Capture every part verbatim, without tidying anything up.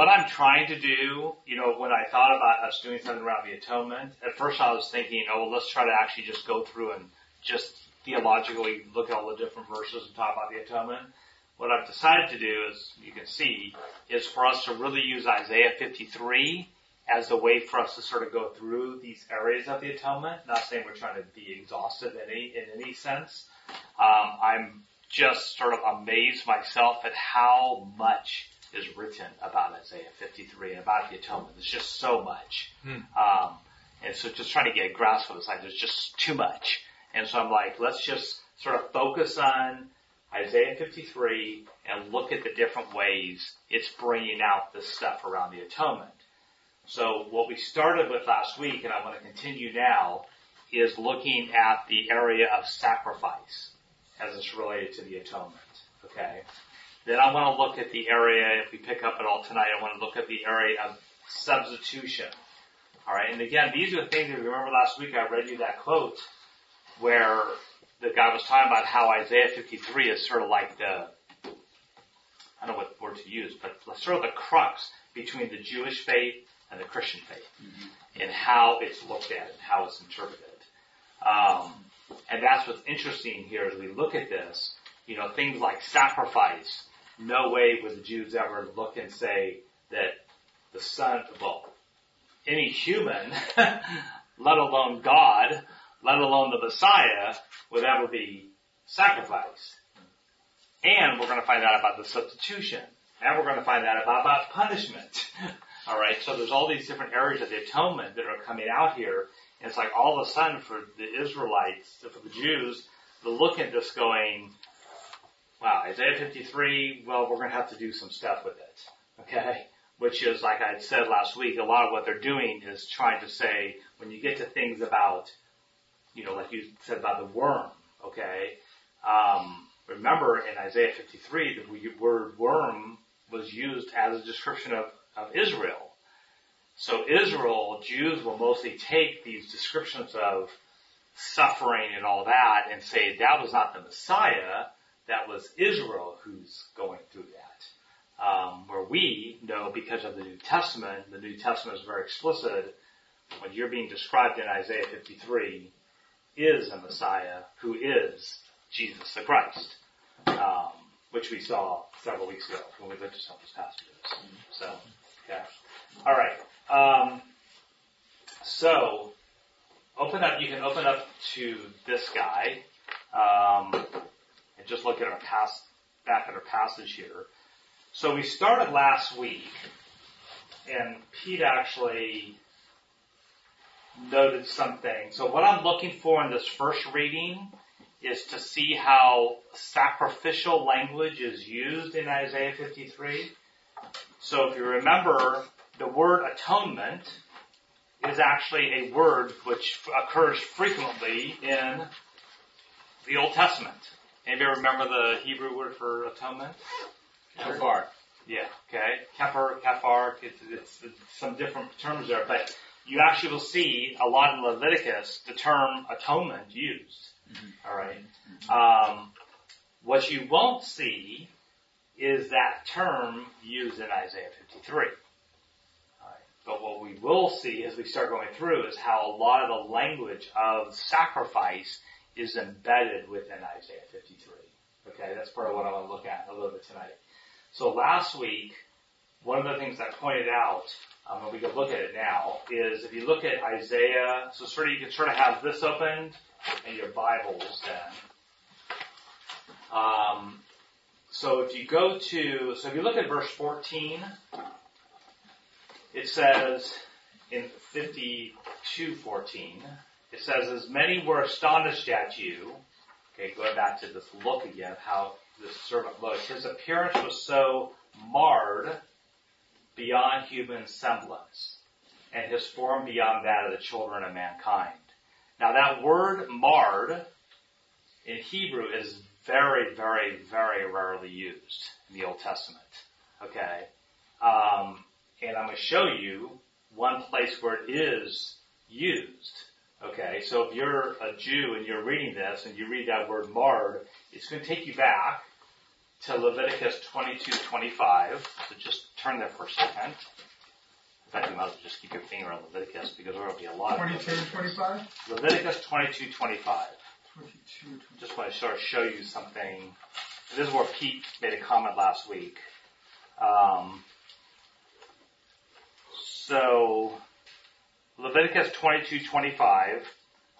what I'm trying to do, you know, when I thought about us doing something around the atonement, at first I was thinking, oh, well, let's try to actually just go through and just theologically look at all the different verses and talk about the atonement. What I've decided to do, as you can see, is for us to really use Isaiah fifty-three as a way for us to sort of go through these areas of the atonement. Not saying we're trying to be exhaustive in any, in any sense. Um, I'm just sort of amazed myself at how much is written about Isaiah fifty-three and about the atonement. There's just so much. Hmm. Um, and so just trying to get a grasp of it, it's like there's just too much. And so I'm like, let's just sort of focus on Isaiah fifty-three and look at the different ways it's bringing out this stuff around the atonement. So what we started with last week, and I want to continue now, is looking at the area of sacrifice as it's related to the atonement. Okay. Then I want to look at the area, if we pick up at all tonight, I want to look at the area of substitution. All right. And again, these are the things that, remember last week I read you that quote where the guy was talking about how Isaiah fifty-three is sort of like the, I don't know what word to use, but sort of the crux between the Jewish faith and the Christian faith, mm-hmm. and how it's looked at and how it's interpreted. Um, and that's what's interesting here as we look at this, you know, things like sacrifice. No way would the Jews ever look and say that the son, well, any human, let alone God, let alone the Messiah, would ever be sacrificed. And we're going to find out about the substitution. And we're going to find out about, about punishment. All right, so there's all these different areas of the atonement that are coming out here. And it's like all of a sudden for the Israelites, for the Jews, the look at this going, wow, Isaiah fifty-three, well, we're going to have to do some stuff with it, okay? Which is, like I said last week, a lot of what they're doing is trying to say, when you get to things about, you know, like you said about the worm, okay? Um, remember in Isaiah fifty-three, the word worm was used as a description of, of Israel. So Israel, Jews will mostly take these descriptions of suffering and all that and say that was not the Messiah. That was Israel who's going through that. Um, where we know because of the New Testament, the New Testament is very explicit. When you're being described in Isaiah fifty-three is a Messiah who is Jesus the Christ, um, which we saw several weeks ago when we looked at some of those passages. So, yeah. All right. Um, so, open up. You can open up to this guy. Um, And just look at our past, back at our passage here. So we started last week, and Pete actually noted something. So what I'm looking for in this first reading is to see how sacrificial language is used in Isaiah fifty-three. So if you remember, the word atonement is actually a word which occurs frequently in the Old Testament. Anybody remember the Hebrew word for atonement? Kephar. Yeah, okay. Kephar, Kephar, it's, it's, it's some different terms there, but you actually will see a lot in Leviticus the term atonement used. Mm-hmm. All right. Mm-hmm. Um, what you won't see is that term used in Isaiah fifty-three. All right. But what we will see as we start going through is how a lot of the language of sacrifice is embedded within Isaiah fifty-three. Okay, that's part of what I want to look at a little bit tonight. So last week, one of the things I pointed out, um, and we can look at it now, is if you look at Isaiah, so sort of you can sort of have this open in your Bibles then. Um, so if you go to, so if you look at verse fourteen, it says in fifty-two fourteen, it says, as many were astonished at you. Okay, going back to this look again, how this servant looked. His appearance was so marred beyond human semblance, and his form beyond that of the children of mankind. Now that word marred in Hebrew is very, very, very rarely used in the Old Testament. Okay, um, and I'm going to show you one place where it is used. Okay, so if you're a Jew and you're reading this and you read that word marred, it's going to take you back to Leviticus twenty-two twenty-five. So just turn there for a second. In fact, you might as well just keep your finger on Leviticus because there will be a lot twenty-two twenty-five? Leviticus twenty-two twenty-five. Just want to sort of show you something. This is where Pete made a comment last week. Um, so, Leviticus twenty-two twenty-five,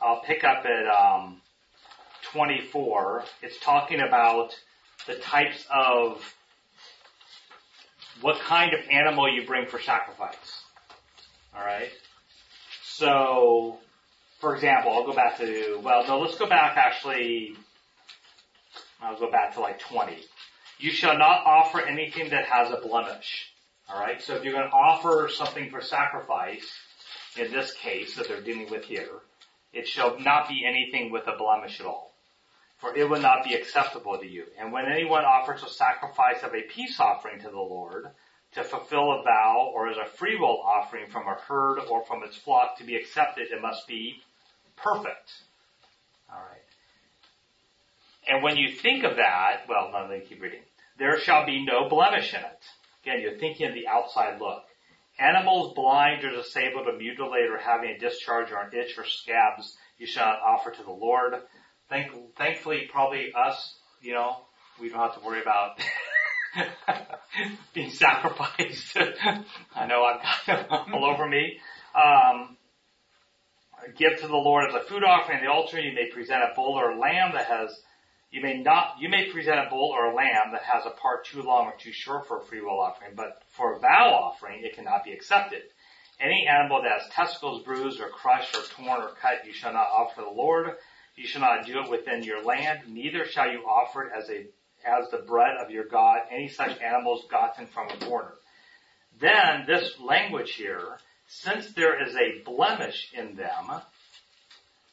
I'll pick up at um, twenty-four. It's talking about the types of what kind of animal you bring for sacrifice. All right? So, for example, I'll go back to, well, no, let's go back actually, I'll go back to like twenty. You shall not offer anything that has a blemish. All right? So if you're going to offer something for sacrifice, in this case that they're dealing with here, it shall not be anything with a blemish at all, for it will not be acceptable to you. And when anyone offers a sacrifice of a peace offering to the Lord, to fulfill a vow or as a freewill offering from a herd or from its flock to be accepted, it must be perfect. All right. And when you think of that, well, no, let me keep reading. There shall be no blemish in it. Again, you're thinking of the outside look. Animals blind or disabled or mutilated or having a discharge or an itch or scabs, you shall not offer to the Lord. Thank, thankfully, probably us, you know, we don't have to worry about being sacrificed. I know I've got them all over me. Um, give to the Lord as a food offering at the altar. You may present a bull or a lamb that has, you may not, you may present a bull or a lamb that has a part too long or too short for a freewill offering, but for a vow offering, it cannot be accepted. Any animal that has testicles bruised or crushed or torn or cut, you shall not offer to the Lord. You shall not do it within your land, neither shall you offer it as a as the bread of your God, any such animals gotten from a foreigner. Then this language here, since there is a blemish in them,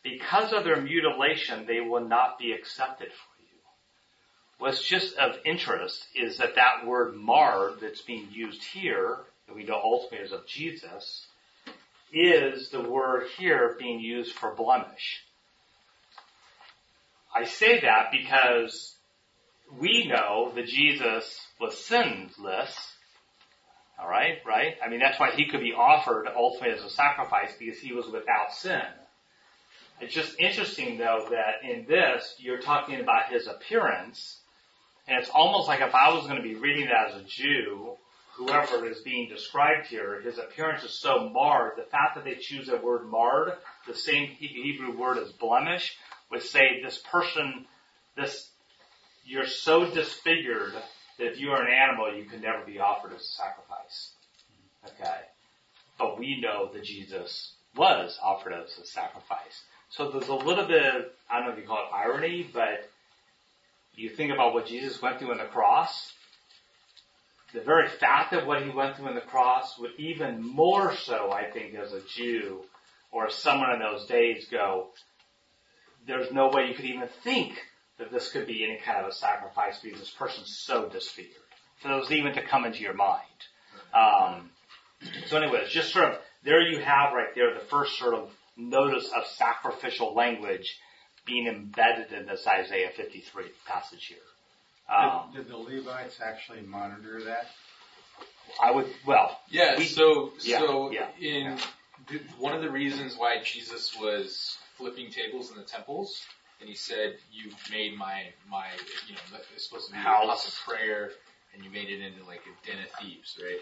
because of their mutilation, they will not be accepted for you. What's just of interest is that that word marred that's being used here, that we know ultimately is of Jesus, is the word here being used for blemish. I say that because we know that Jesus was sinless, all right, right? I mean, that's why he could be offered ultimately as a sacrifice, because he was without sin. It's just interesting, though, that in this, you're talking about his appearance, and it's almost like if I was going to be reading that as a Jew, whoever is being described here, his appearance is so marred, the fact that they choose the word marred, the same Hebrew word as blemish, would say this person, this you're so disfigured that if you are an animal, you can never be offered as a sacrifice. Okay. But we know that Jesus was offered as a sacrifice. So there's a little bit of, I don't know if you call it irony, but you think about what Jesus went through on the cross. The very fact of what he went through on the cross would even more so, I think, as a Jew or someone in those days go, there's no way you could even think that this could be any kind of a sacrifice because this person's so disfigured. For those even to come into your mind. Um, so anyway, it's just sort of, there you have right there the first sort of notice of sacrificial language being embedded in this Isaiah fifty-three passage here. Um, did, did the Levites actually monitor that? I would, well. Yeah, we, so, yeah, so yeah, in yeah. one of the reasons why Jesus was flipping tables in the temples, and he said, you've made my, my, you know, it's supposed to be a house of prayer, and you made it into like a den of thieves, right?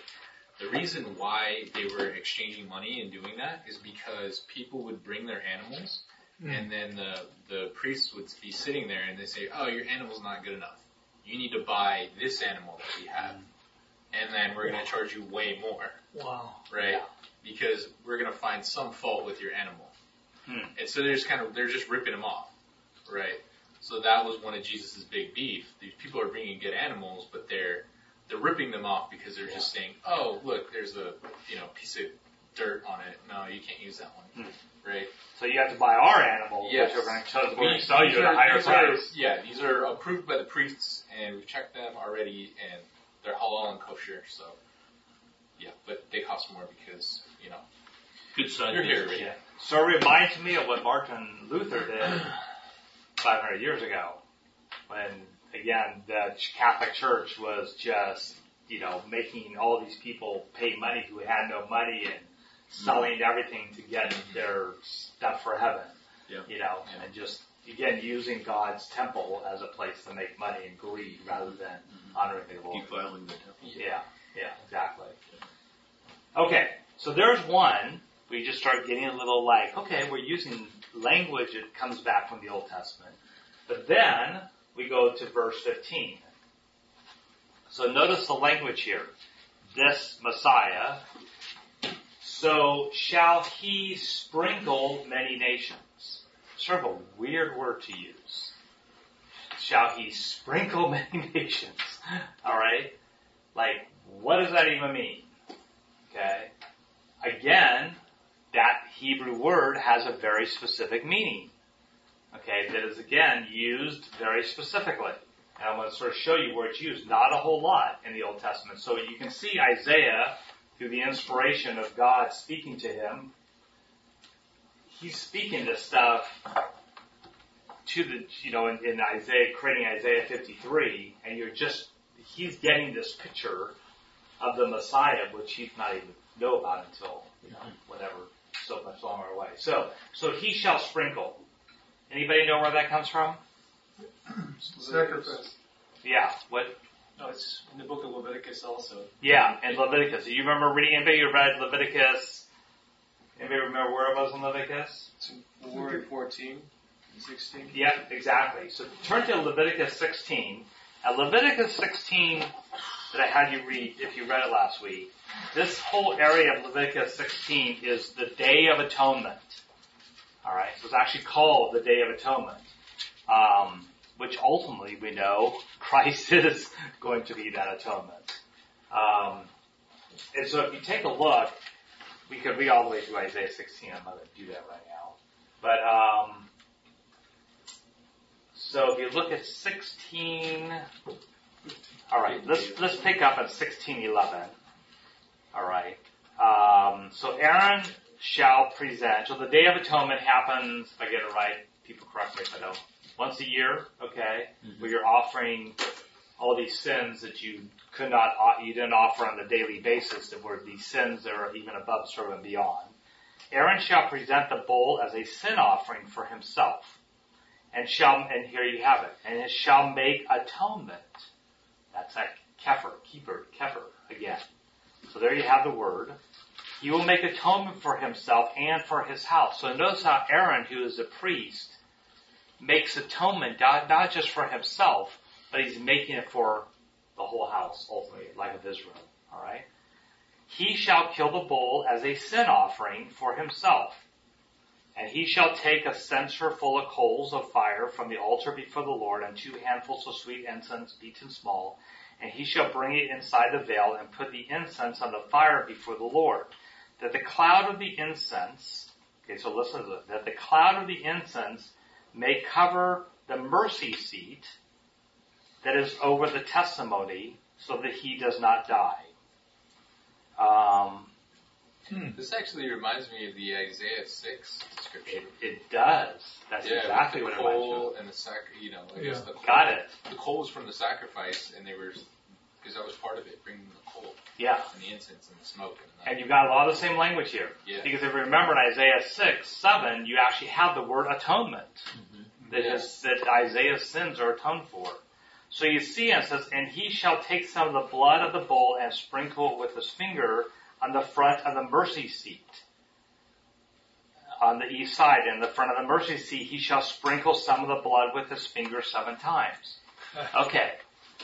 The reason why they were exchanging money and doing that is because people would bring their animals, mm. and then the, the priests would be sitting there, and they say, oh, your animal's not good enough. You need to buy this animal that we have, and then we're wow. going to charge you way more. Wow. Right? Yeah. Because we're going to find some fault with your animal. Hmm. And so they're just kind of, they're just ripping them off. Right. So that was one of Jesus' big beef. These people are bringing good animals, but they're, they're ripping them off because they're yeah. just saying, oh, look, there's a, you know, piece of dirt on it. No, you can't use that one. Hmm. Right. So you have to buy our animal. Yes. Which are going to we, we sell you at a higher price. Are, yeah. These are approved by the priests and we've checked them already and they're halal and kosher. So yeah, but they cost more because, you know, good son. You're here already. Yeah. So it reminds me of what Martin Luther did five hundred years ago when again, the Catholic Church was just, you know, making all these people pay money who had no money and selling everything to get their stuff for heaven, yeah. you know, yeah. and just, again, using God's temple as a place to make money and greed rather than mm-hmm. honoring the Lord. Defiling the temple. Yeah, yeah, exactly. Okay, so there's one where you just start getting a little like, okay, we're using language that comes back from the Old Testament. But then we go to verse fifteen. So notice the language here. This Messiah, so shall he sprinkle many nations. Sort of a weird word to use. Shall he sprinkle many nations? All right? Like, what does that even mean? Okay? Again, that Hebrew word has a very specific meaning. Okay? That is, again, used very specifically. And I'm going to sort of show you where it's used. Not a whole lot in the Old Testament. So you can see Isaiah, through the inspiration of God speaking to him, he's speaking this stuff to the, you know, in, in Isaiah, creating Isaiah fifty-three, and you're just, he's getting this picture of the Messiah, which he's not even know about until, you know, whatever, so much longer away. So, so he shall sprinkle. Anybody know where that comes from? Sacrifice. Yeah, what? No, it's in the book of Leviticus also. Yeah, in Leviticus. Do you remember reading, anybody who read Leviticus? Anybody remember where it was in Leviticus? fourteen, sixteen Yeah, exactly. So turn to Leviticus sixteen. At Leviticus sixteen, that I had you read, if you read it last week, this whole area of Leviticus sixteen is the Day of Atonement. All right? So it's actually called the Day of Atonement, um, which ultimately we know Christ is going to be that atonement. Um, and so if you take a look, we could read all the way through Isaiah sixteen. I'm not going to do that right now. But, um, so if you look at sixteen, all right, let's, let's pick up at sixteen eleven. All right. Um, so Aaron shall present. So the Day of Atonement happens, if I get it right, people correct me if I don't, once a year, okay, mm-hmm. where you're offering all these sins that you could not, you didn't offer on a daily basis, that were these sins that are even above, sort of, and beyond. Aaron shall present the bull as a sin offering for himself, and shall, and here you have it, and it shall make atonement. That's that Kephar, keeper, Kephar again. So there you have the word. He will make atonement for himself and for his house. So notice how Aaron, who is a priest, makes atonement not, not just for himself, but he's making it for the whole house, ultimately, like of Israel. All right? He shall kill the bull as a sin offering for himself. And he shall take a censer full of coals of fire from the altar before the Lord, and two handfuls of sweet incense, beaten small. And he shall bring it inside the veil and put the incense on the fire before the Lord. That the cloud of the incense, okay, so listen to this, that the cloud of the incense may cover the mercy seat that is over the testimony, so that he does not die. Um, hmm. This actually reminds me of the Isaiah six description. It, it does. That's yeah, exactly what it reminds me. The coal and the sacrifice, you know, I yeah. guess the coal. Got it. The coal was from the sacrifice, and they were, because that was part of it, bringing the coal. Yeah. And the incense and the smoke. And, and you've got a lot of the same language here. Yeah. Because if you remember in Isaiah six, seven, you actually have the word atonement. Mm-hmm. That, yeah. is, that Isaiah's sins are atoned for. So you see, it says, and he shall take some of the blood of the bull and sprinkle it with his finger on the front of the mercy seat. On the east side, in the front of the mercy seat, he shall sprinkle some of the blood with his finger seven times. Okay,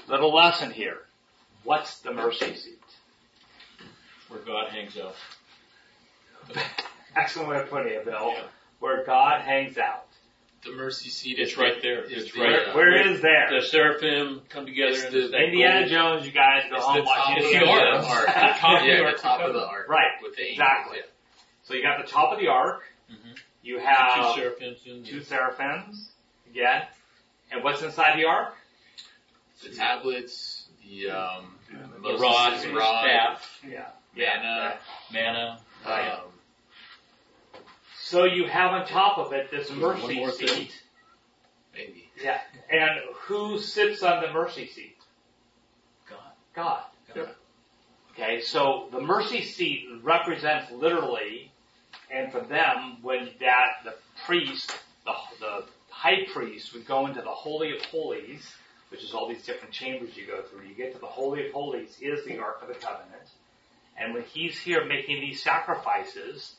little lesson here. What's the mercy seat? Where God hangs out. Excellent way of putting it, Bill. Yeah. Where God hangs out. The mercy seat is right there. It's, it's right. There. Where is there? The seraphim come together. It's the, that Indiana gold. Jones, you guys go it's home watching the ark. The top of the ark. Right. With the exactly. Angels, yeah. So you got the top of the ark. Mm-hmm. You have two seraphims. Two seraphims. Again. And what's inside the ark? The tablets, the um, yeah, the rods, the rod, staff, yeah, manna, yeah. manna. Right. Um, So you have on top of it this mercy seat Maybe. Yeah. And who sits on the mercy seat? God. God. God. Okay, so the mercy seat represents literally, and for them, when that the priest, the, the high priest, would go into the Holy of Holies, which is all these different chambers you go through. You get to the Holy of Holies is the Ark of the Covenant. And when he's here making these sacrifices,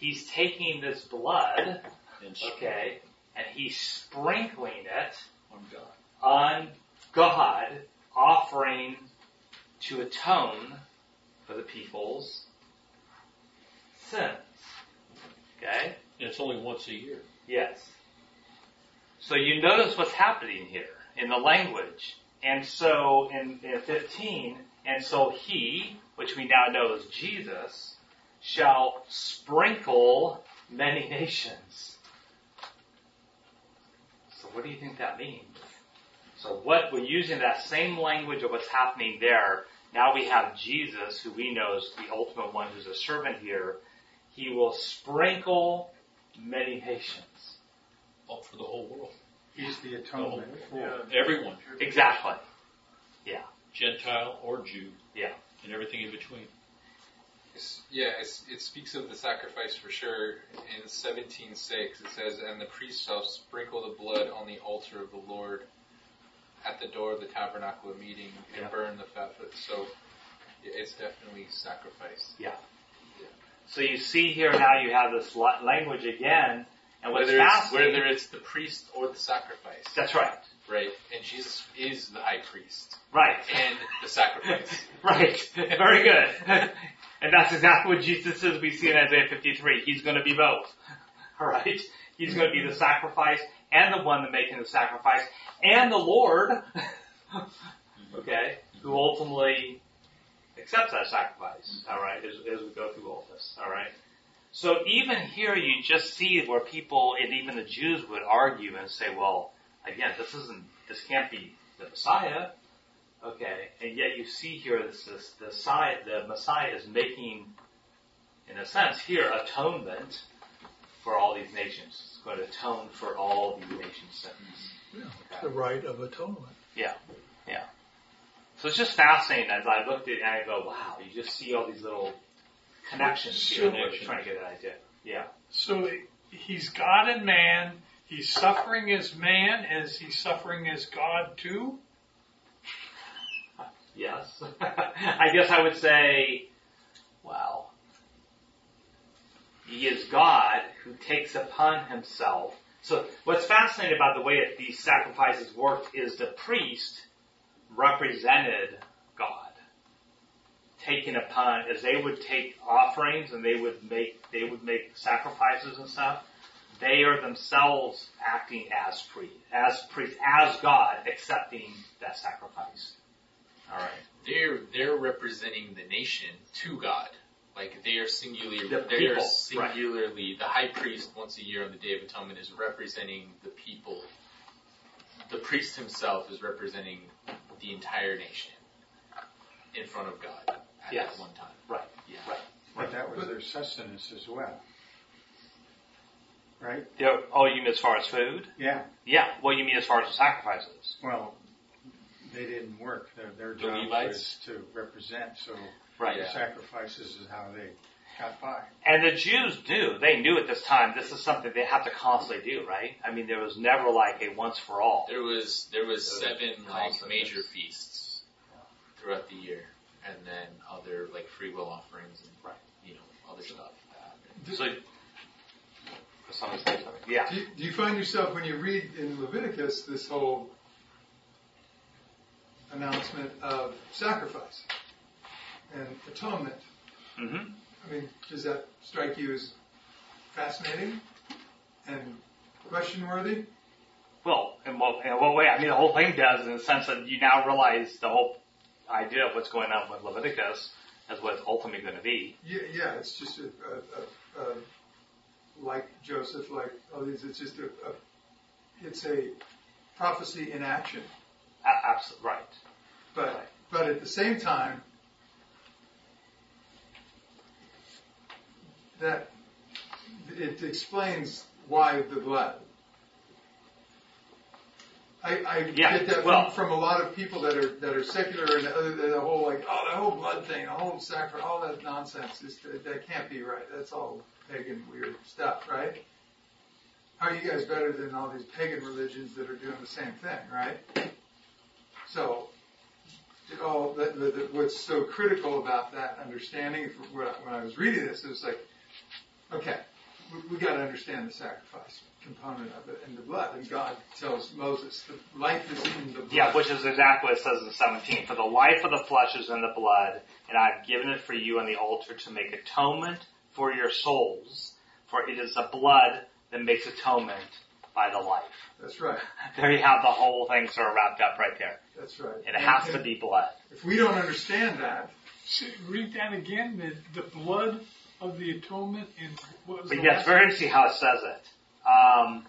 he's taking this blood, and okay, and he's sprinkling it on God, on God, offering to atone for the people's sins. Okay? And it's only once a year. Yes. So you notice what's happening here in the language. And so in, in fifteen, and so he, which we now know is Jesus, shall sprinkle many nations. So what do you think that means? So what we're using that same language of what's happening there. Now we have Jesus, who we know is the ultimate one, who's a servant here. He will sprinkle many nations. All for the whole world. He's the atonement for yeah. everyone. Exactly. Yeah. Gentile or Jew. Yeah. And everything in between. It's, yeah, it's, it speaks of the sacrifice for sure. In seventeen six, it says, "And the priest shall sprinkle the blood on the altar of the Lord at the door of the tabernacle of meeting and yeah. burn the fat foot." So it's definitely sacrifice. Yeah. yeah. So you see here now you have this language again. And what's whether, it's, whether it's the priest or the sacrifice. That's right. Right. And Jesus is the high priest. Right. And the sacrifice. Right. Very good. And that's exactly what Jesus is. We see in Isaiah fifty-three. He's going to be both. All right. He's going to be the sacrifice and the one that making the sacrifice and the Lord. Okay. Who ultimately accepts that sacrifice. All right. As, as we go through all this. All right. So even here you just see where people, and even the Jews, would argue and say, well, again, this isn't, this can't be the Messiah. Okay, and yet you see here this, this the, Messiah, the Messiah is making, in a sense here, atonement for all these nations. It's going to atone for all these nations' sins. Yeah, okay. The rite of atonement. Yeah, yeah. So it's just fascinating as I looked at it and I go, wow, you just see all these little connections so, here, we're trying to get an idea. Yeah. So he's God and man. He's suffering as man. Is he suffering as God too? Yes. I guess I would say, well, he is God who takes upon himself. So what's fascinating about the way that these sacrifices worked is the priest represented God. Taken upon, as they would take offerings and they would make they would make sacrifices and stuff, they are themselves acting as priest, as priest, as God, accepting that sacrifice. All right, they're they're representing the nation to God, like they are singularly the they people, are singularly right. The high priest once a year on the Day of Atonement is representing the people. The priest himself is representing the entire nation in front of God. At yes. that one time. Right. Yeah. Right. But that was their sustenance as well. Right? Yeah. Oh, you mean as far as food? Yeah. Yeah. Well, you mean as far as the sacrifices? Well, they didn't work. Their, their the job Levites. was to represent, so right. the yeah. sacrifices is how they got by. And the Jews knew. They knew at this time this is something they have to constantly do, right? I mean, there was never like a once for all. There was there was so seven like major feasts yeah. throughout the year. And then other, like, free will offerings and, right. you know, other stuff. Uh, so, yeah. Do you, do you find yourself, when you read in Leviticus, this whole announcement of sacrifice and atonement? Mm-hmm. I mean, does that strike you as fascinating and question-worthy? Well, in what, in what way? I mean, the whole thing does, in the sense that you now realize the whole idea of what's going on with Leviticus as what it's ultimately going to be. Yeah, yeah, it's just a, a, a, a like Joseph, like all these. It's just a, a it's a prophecy in action. A- absolutely right. But right. but at the same time, that it explains why the blood. I, I yeah, get that well, from a lot of people that are that are secular, and other than the whole like oh the whole blood thing, the whole sacrifice, all that nonsense. It's, that can't be right. That's all pagan weird stuff, right? How are you guys better than all these pagan religions that are doing the same thing, right? So, all the, the, the, what's so critical about that understanding? When I, when I was reading this, it was like, okay, we, we got to understand the sacrifice component of it and the blood. And God tells Moses, the life is in the blood. Yeah, which is exactly what it says in seventeen. For the life of the flesh is in the blood, and I have given it for you on the altar to make atonement for your souls. For it is the blood that makes atonement by the life. That's right. There you have the whole thing sort of wrapped up right there. That's right. And it has and to be blood. If we don't understand that. So read that again, the, the blood of the atonement. And what was but the yes, last very interesting how it says it. Um,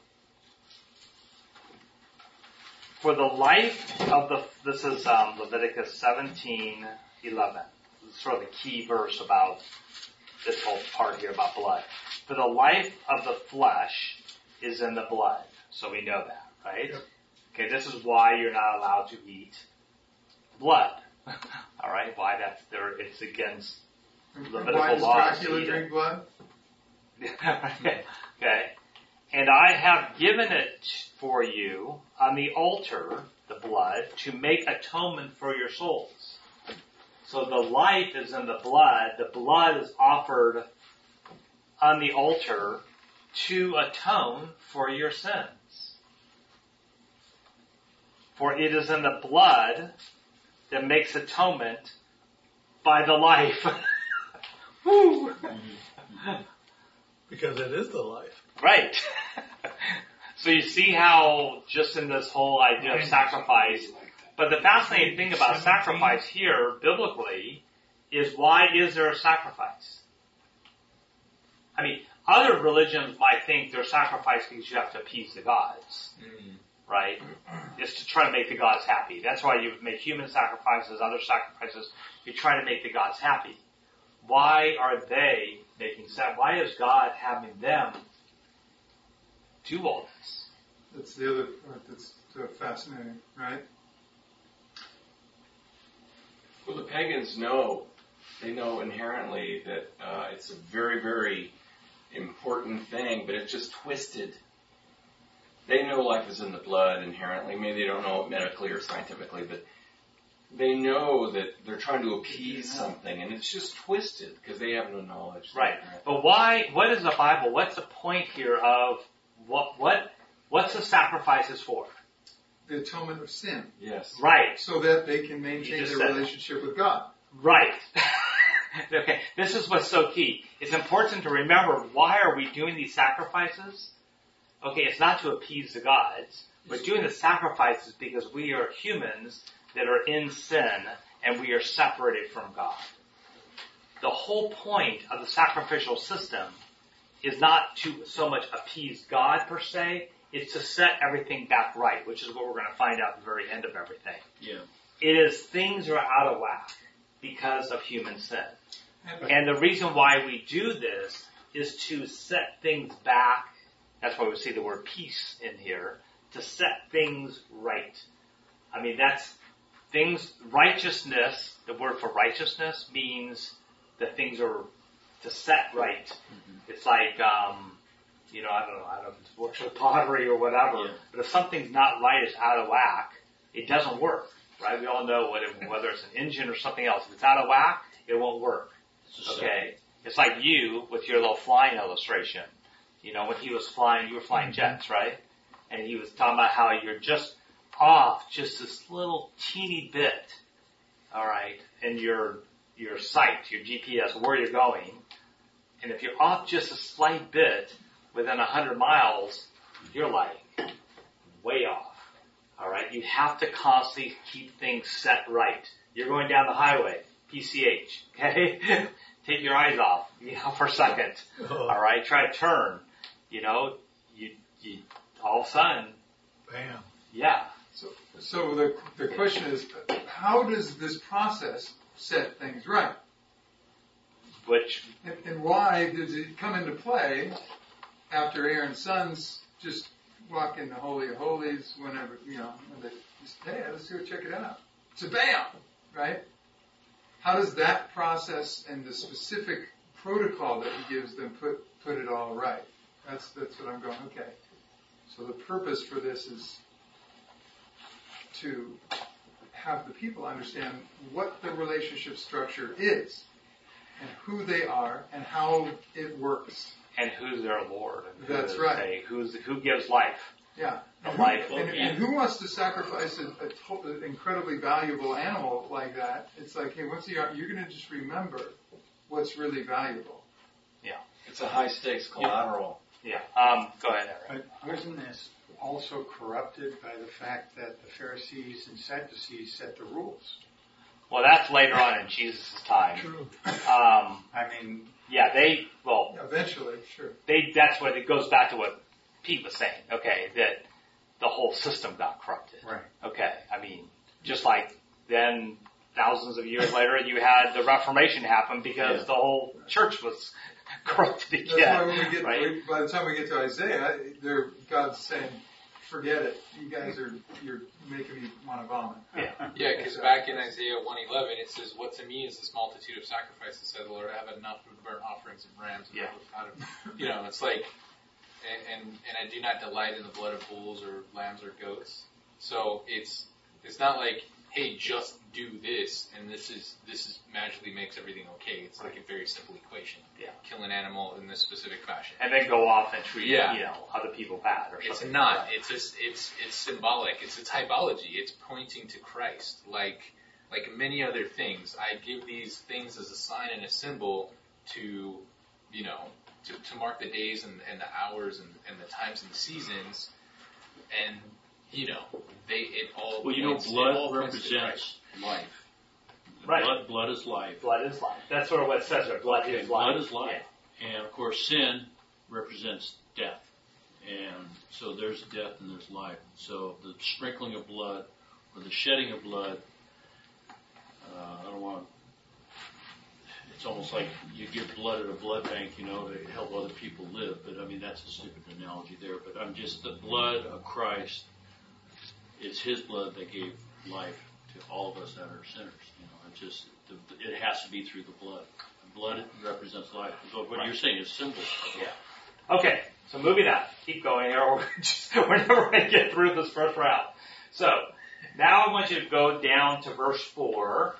for the life of the, this is um, Leviticus seventeen, eleven. It's sort of the key verse about this whole part here about blood. For the life of the flesh is in the blood. So we know that, right? Yep. Okay, this is why you're not allowed to eat blood. All right, why that's there? It's against Levitical law. Why does Dracula drink blood? Okay. Okay. And I have given it for you on the altar, the blood, to make atonement for your souls. So the life is in the blood. The blood is offered on the altar to atone for your sins. For it is in the blood that makes atonement by the life. Woo! Because it is the life. Right. So you see how just in this whole idea of sacrifice, but the fascinating thing about sacrifice here, biblically, is why is there a sacrifice? I mean, other religions might think they're sacrificed because you have to appease the gods, mm-hmm. right? It's to try to make the gods happy. That's why you make human sacrifices, other sacrifices. You try to make the gods happy. Why are they making sacrifices? Why is God having them do all this? That's the other part that's so fascinating, right? Well, the pagans know. They know inherently that uh, it's a very, very important thing, but it's just twisted. They know life is in the blood inherently. Maybe they don't know it medically or scientifically, but they know that they're trying to appease something, and it's just twisted because they have no knowledge. Right. But why? What is the Bible? What's the point here of what? What? What's the sacrifices for? The atonement of sin. Yes. Right. So that they can maintain their relationship with God. Right. Okay, this is what's so key. It's important to remember why are we doing these sacrifices? Okay, it's not to appease the gods. We're doing the sacrifices because we are humans that are in sin and we are separated from God. The whole point of the sacrificial system is not to so much appease God per se, it's to set everything back right, which is what we're going to find out at the very end of everything. Yeah. It is things are out of whack because of human sin. And the reason why we do this is to set things back. That's why we see the word peace in here. To set things right. I mean, that's things, righteousness, the word for righteousness means that things are to set right. Mm-hmm. It's like, um, you know, I don't know, I don't know if it works with pottery or whatever, yeah. But if something's not right, it's out of whack, it doesn't work, right? We all know whether, whether it's an engine or something else. If it's out of whack, it won't work. Okay, it's like you with your little flying illustration. You know, when he was flying, you were flying jets, right? And he was talking about how you're just off just this little teeny bit, all right, in your your sight, your G P S, where you're going. And if you're off just a slight bit within one hundred miles, you're like way off, all right? You have to constantly keep things set right. You're going down the highway. P C H, okay? Take your eyes off, you know, for a second, all right? Try to turn, you know, you, you all of a sudden. Bam. Yeah. So, so the the question is, how does this process set things right? Which? And, and why does it come into play after Aaron's sons just walk in the Holy of Holies whenever, you know, and they just, hey, let's go check it out. So bam, right? How does that process and the specific protocol that he gives them put put it all right? That's that's what I'm going, okay. So the purpose for this is to have the people understand what the relationship structure is and who they are and how it works. And who's their Lord. And who That's is right. They, who's, who gives life. Yeah. The and who, life and, and who wants to sacrifice a, a to, an incredibly valuable animal like that? It's like, hey, once you're, you're going to just remember what's really valuable. Yeah. It's a high-stakes collateral. Yeah. yeah. Um, go ahead, Aaron. But wasn't this also corrupted by the fact that the Pharisees and Sadducees set the rules? Well, that's later on in Jesus' time. True. Um, I mean... Yeah, they, well... Eventually, sure. They, that's what, it goes back to what Pete was saying, okay, that the whole system got corrupted. Right. Okay, I mean, just like then thousands of years later, you had the Reformation happen because yeah. the whole church was corrupted again. That's why when we get, right? we, by the time we get to Isaiah, they're, God's saying, forget it. You guys are, you're making me want to vomit. Yeah, yeah. Because back in Isaiah one eleven, it says, "What to me is this multitude of sacrifices," said the Lord. "I have enough of burnt offerings and rams." And yeah. Out of, you know, it's like, and, and and I do not delight in the blood of bulls or lambs or goats. So it's it's not like, hey, just do this, and this is this is magically makes everything okay. It's like a very simple equation. Yeah. Kill an animal in this specific fashion. And then go off and treat yeah. you know, other people bad or something. It's not. Like it's just it's it's symbolic. It's a typology. It's pointing to Christ. Like like many other things, I give these things as a sign and a symbol to you know, to, to mark the days and, and the hours and, and the times and the seasons and you know, they it all. Well, you know, blood represents life. Right. Blood, blood is life. Blood is life. That's sort of what it says there. Blood okay, is blood life. Blood is life. Yeah. And of course, sin represents death. And so there's death and there's life. So the sprinkling of blood or the shedding of blood. Uh, I don't want. It's almost like you give blood at a blood bank, you know, to help other people live. But I mean, that's a stupid analogy there. But I'm just the blood of Christ. It's His blood that gave life to all of us that are sinners. You know, it just it has to be through the blood. Blood represents life. So what right. you're saying is symbols. Yeah. Okay. So moving on. Keep going, or we're, just, we're never going to get through this first round. So now I want you to go down to verse four.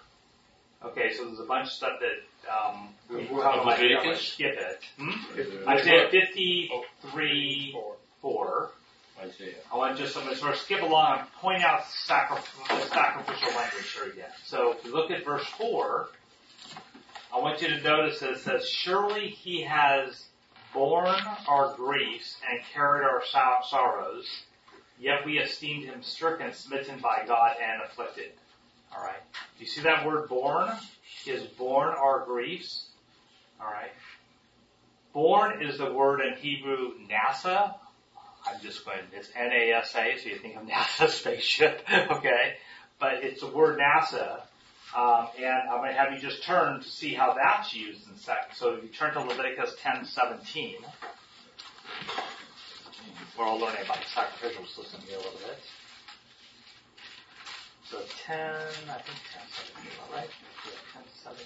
Okay. So there's a bunch of stuff that um, we like. I'm going to skip it. Hmm? Isaiah fifty-three oh, four. Isaiah. I want to just I'm going to sort of skip along and point out sacrif- sacrificial language here again. So if you look at verse four, I want you to notice that it says, "Surely He has borne our griefs and carried our sor- sorrows, yet we esteemed Him stricken, smitten by God, and afflicted." All right. Do you see that word borne? He has borne our griefs. All right. Borne is the word in Hebrew NASA. I'm just going, it's NASA, so you think of NASA spaceship, okay? But it's the word NASA, um, and I'm going to have you just turn to see how that's used in a second. So if you turn to Leviticus ten seventeen, we're all learning about the sacrificial system here a little bit. So ten, I think ten seventeen, all right? ten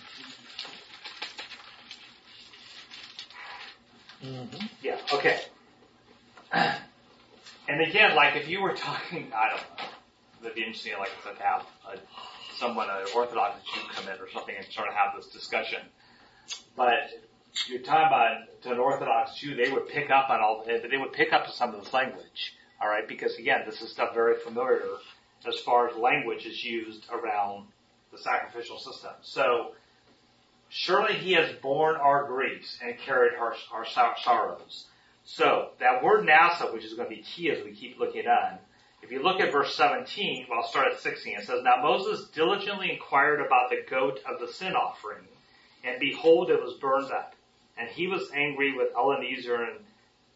seventeen. Mm-hmm. Yeah, okay. And again, like if you were talking, I don't know, it'd be interesting, like to have a, someone, an Orthodox Jew come in or something and sort of have this discussion. But you're talking about to an Orthodox Jew, they would pick up on all, they would pick up some of this language, all right? Because again, this is stuff very familiar as far as language is used around the sacrificial system. So, surely He has borne our griefs and carried our, our sorrows. So, that word NASA, which is going to be key as we keep looking on, if you look at verse seventeen, well, I'll start at sixteen, it says, "Now Moses diligently inquired about the goat of the sin offering, and behold, it was burned up. And he was angry with Eleazar and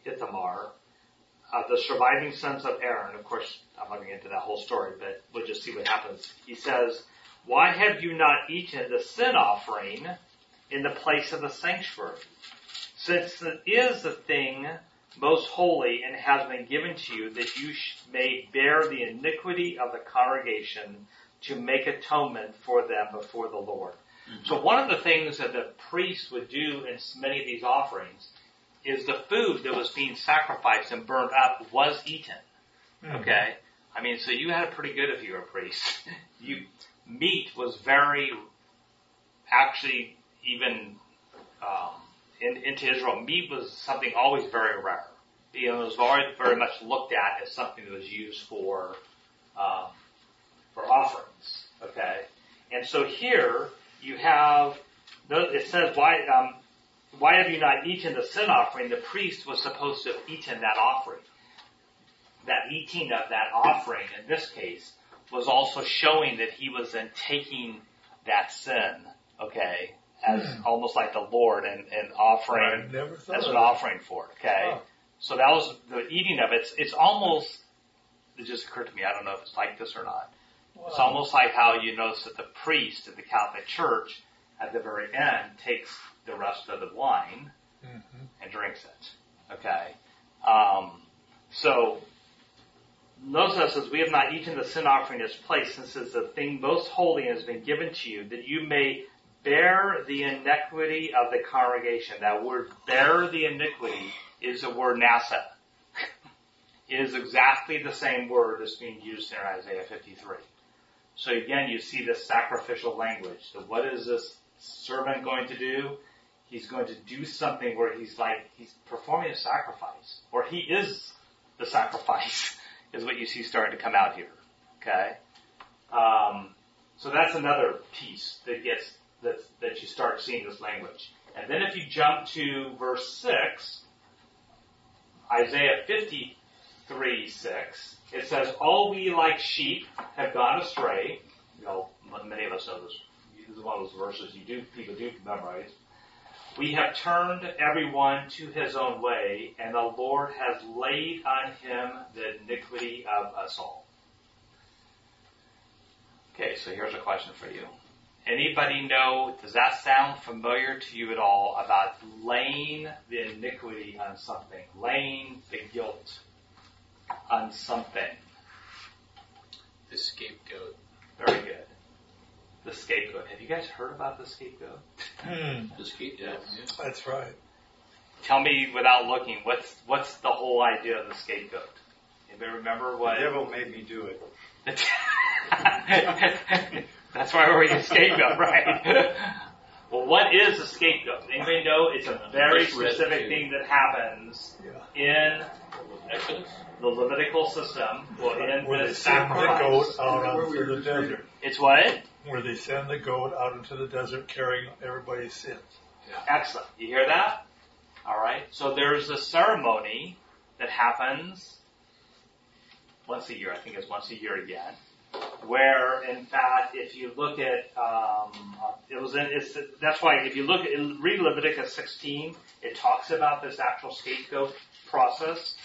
Ithamar, uh, the surviving sons of Aaron." Of course, I'm not going to get into that whole story, but we'll just see what happens. He says, "Why have you not eaten the sin offering in the place of the sanctuary? Since it is a thing most holy and has been given to you, that you may bear the iniquity of the congregation to make atonement for them before the Lord. Mm-hmm. So one of the things that the priests would do in many of these offerings is the food that was being sacrificed and burned up was eaten. Mm-hmm. Okay? I mean, so you had it pretty good if you were a priest. You, meat was very, actually, even um, in, into Israel, meat was something always very rare. You know, it was always very much looked at as something that was used for um, for offerings. Okay, and so here you have, it says, why um, why have you not eaten the sin offering? The priest was supposed to have eaten that offering. That eating of that offering, in this case, was also showing that he was then taking that sin, okay, as mm. almost like the Lord and, and offering, as an offering for it, okay? Oh. So that was the eating of it. It's, it's almost, it just occurred to me, I don't know if it's like this or not. Wow. It's almost like how you notice that the priest in the Catholic Church, at the very end, takes the rest of the wine mm-hmm. and drinks it, okay? Um, so... Notice says, we have not eaten the sin offering in its place, since it is the thing most holy and has been given to you, that you may bear the iniquity of the congregation. That word, bear the iniquity, is the word NASA. It is exactly the same word that's being used in Isaiah fifty-three. So again, you see this sacrificial language. So what is this servant going to do? He's going to do something where he's like, he's performing a sacrifice, or he is the sacrifice. Is what you see starting to come out here, okay? Um, so that's another piece that gets that that you start seeing this language. And then if you jump to verse six, Isaiah fifty-three, six, it says, "All we like sheep have gone astray." You know, many of us know this. This is one of those verses you do people do memorize. "We have turned everyone to his own way, and the Lord has laid on him the iniquity of us all." Okay, so here's a question for you. Anybody know, does that sound familiar to you at all about laying the iniquity on something, laying the guilt on something? The scapegoat. Very good. The scapegoat. Have you guys heard about the scapegoat? Hmm. The scapegoat. Yes. That's right. Tell me without looking, what's what's the whole idea of the scapegoat? Anybody remember what? The devil made me do it. That's why we're the scapegoat, right? Well, what is a scapegoat? Anybody know? It's a very specific thing that happens yeah. in Exodus. The Levitical system, well, in where the sacrifice. Where they send the goat out onto we the desert. It's what? Where they send the goat out into the desert carrying everybody's sins. Yeah. Excellent. You hear that? All right. So there's a ceremony that happens once a year. I think it's once a year again. Where, in fact, if you look at, um, it was in, it's, that's why if you look at, read Leviticus sixteen, it talks about this actual scapegoat process.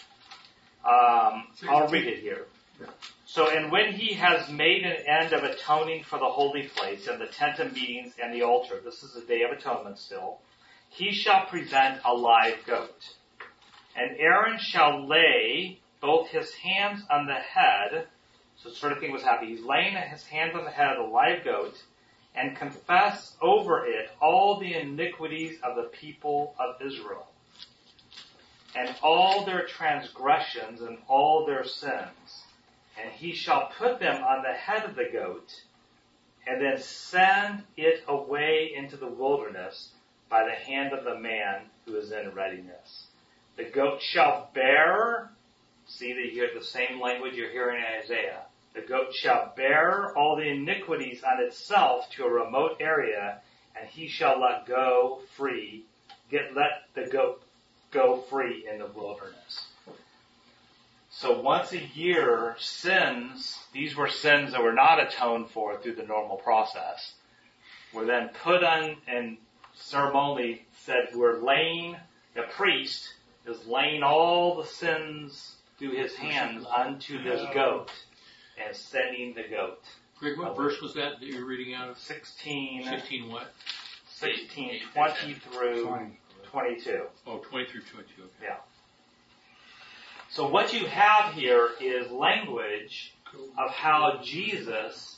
Um, I'll read it here. Yeah. "So, and when he has made an end of atoning for the holy place and the tent of meetings and the altar," this is the Day of Atonement still, "he shall present a live goat. And Aaron shall lay both his hands on the head," so sort of thing was happening, he's laying his hands on the head of the live goat, "and confess over it all the iniquities of the people of Israel, and all their transgressions and all their sins. And he shall put them on the head of the goat, and then send it away into the wilderness by the hand of the man who is in readiness. The goat shall bear," see that you hear the same language you're hearing in Isaiah, "the goat shall bear all the iniquities on itself to a remote area, and he shall let go free, get let the goat go free in the wilderness." So once a year, sins, these were sins that were not atoned for through the normal process, were then put on and ceremonially said, we're laying, the priest is laying all the sins through his hands unto this goat and sending the goat. Greg, what over. Verse was that that you were reading out of? sixteen. sixteen what? sixteen, twenty through twenty. twenty-two. Oh, twenty through twenty-two, okay. Yeah. So what you have here is language of how Jesus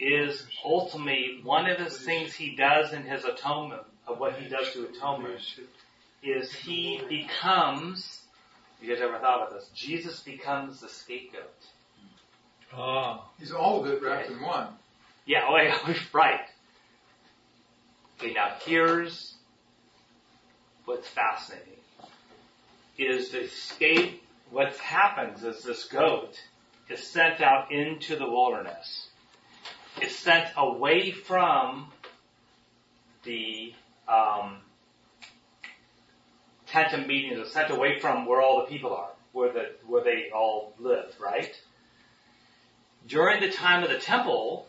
is ultimately, one of the things he does in his atonement, of what he does to atonement, is he becomes, you guys ever thought about this, Jesus becomes the scapegoat. Oh. He's all of it wrapped in one. Yeah, oh, yeah, right. Okay, now here's what's fascinating. Is the scape, what happens is this goat is sent out into the wilderness. It's sent away from the um, tent of meetings. It's sent away from where all the people are, where the where they all live, right? During the time of the temple,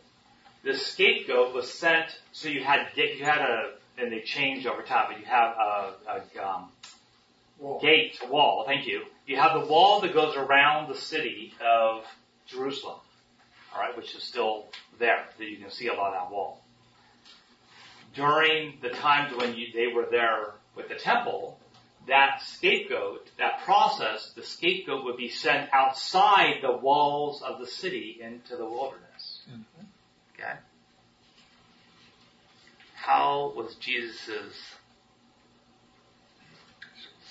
the scapegoat was sent. So you had you had a, and they changed over time, but you have a, a um, wall. gate, a wall. Thank you. You have the wall that goes around the city of Jerusalem. All right, which is still there, that you can see a lot on that wall. During the times when you, they were there with the temple, that scapegoat, that process, the scapegoat would be sent outside the walls of the city into the wilderness. Mm-hmm. Okay? How was Jesus'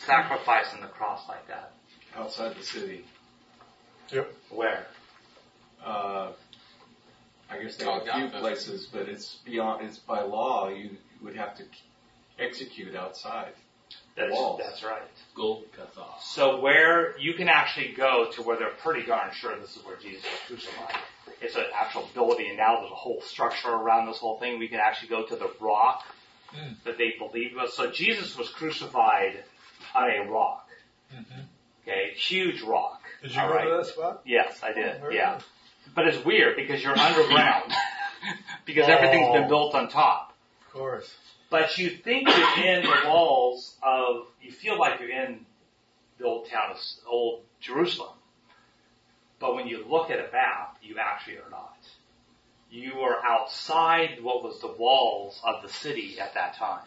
sacrifice on the cross like that? Outside the city. Yep. Where? Uh, I guess there are a few places, but it's beyond. It's by law you would have to execute outside the walls. That's right. Golgotha. So where you can actually go to where they're pretty darn sure this is where Jesus was crucified. It's an actual building, and now there's a whole structure around this whole thing. We can actually go to the rock mm. that they believe was. So Jesus was crucified on a rock. Mm-hmm. Okay, huge rock. Did you All go right. to that spot? Yes, I did. Oh, yeah. Nice. But it's weird because you're underground because oh. everything's been built on top. Of course. But you think you're in the walls of, you feel like you're in the old town of old Jerusalem. But when you look at a map, you actually are not. You are outside what was the walls of the city at that time.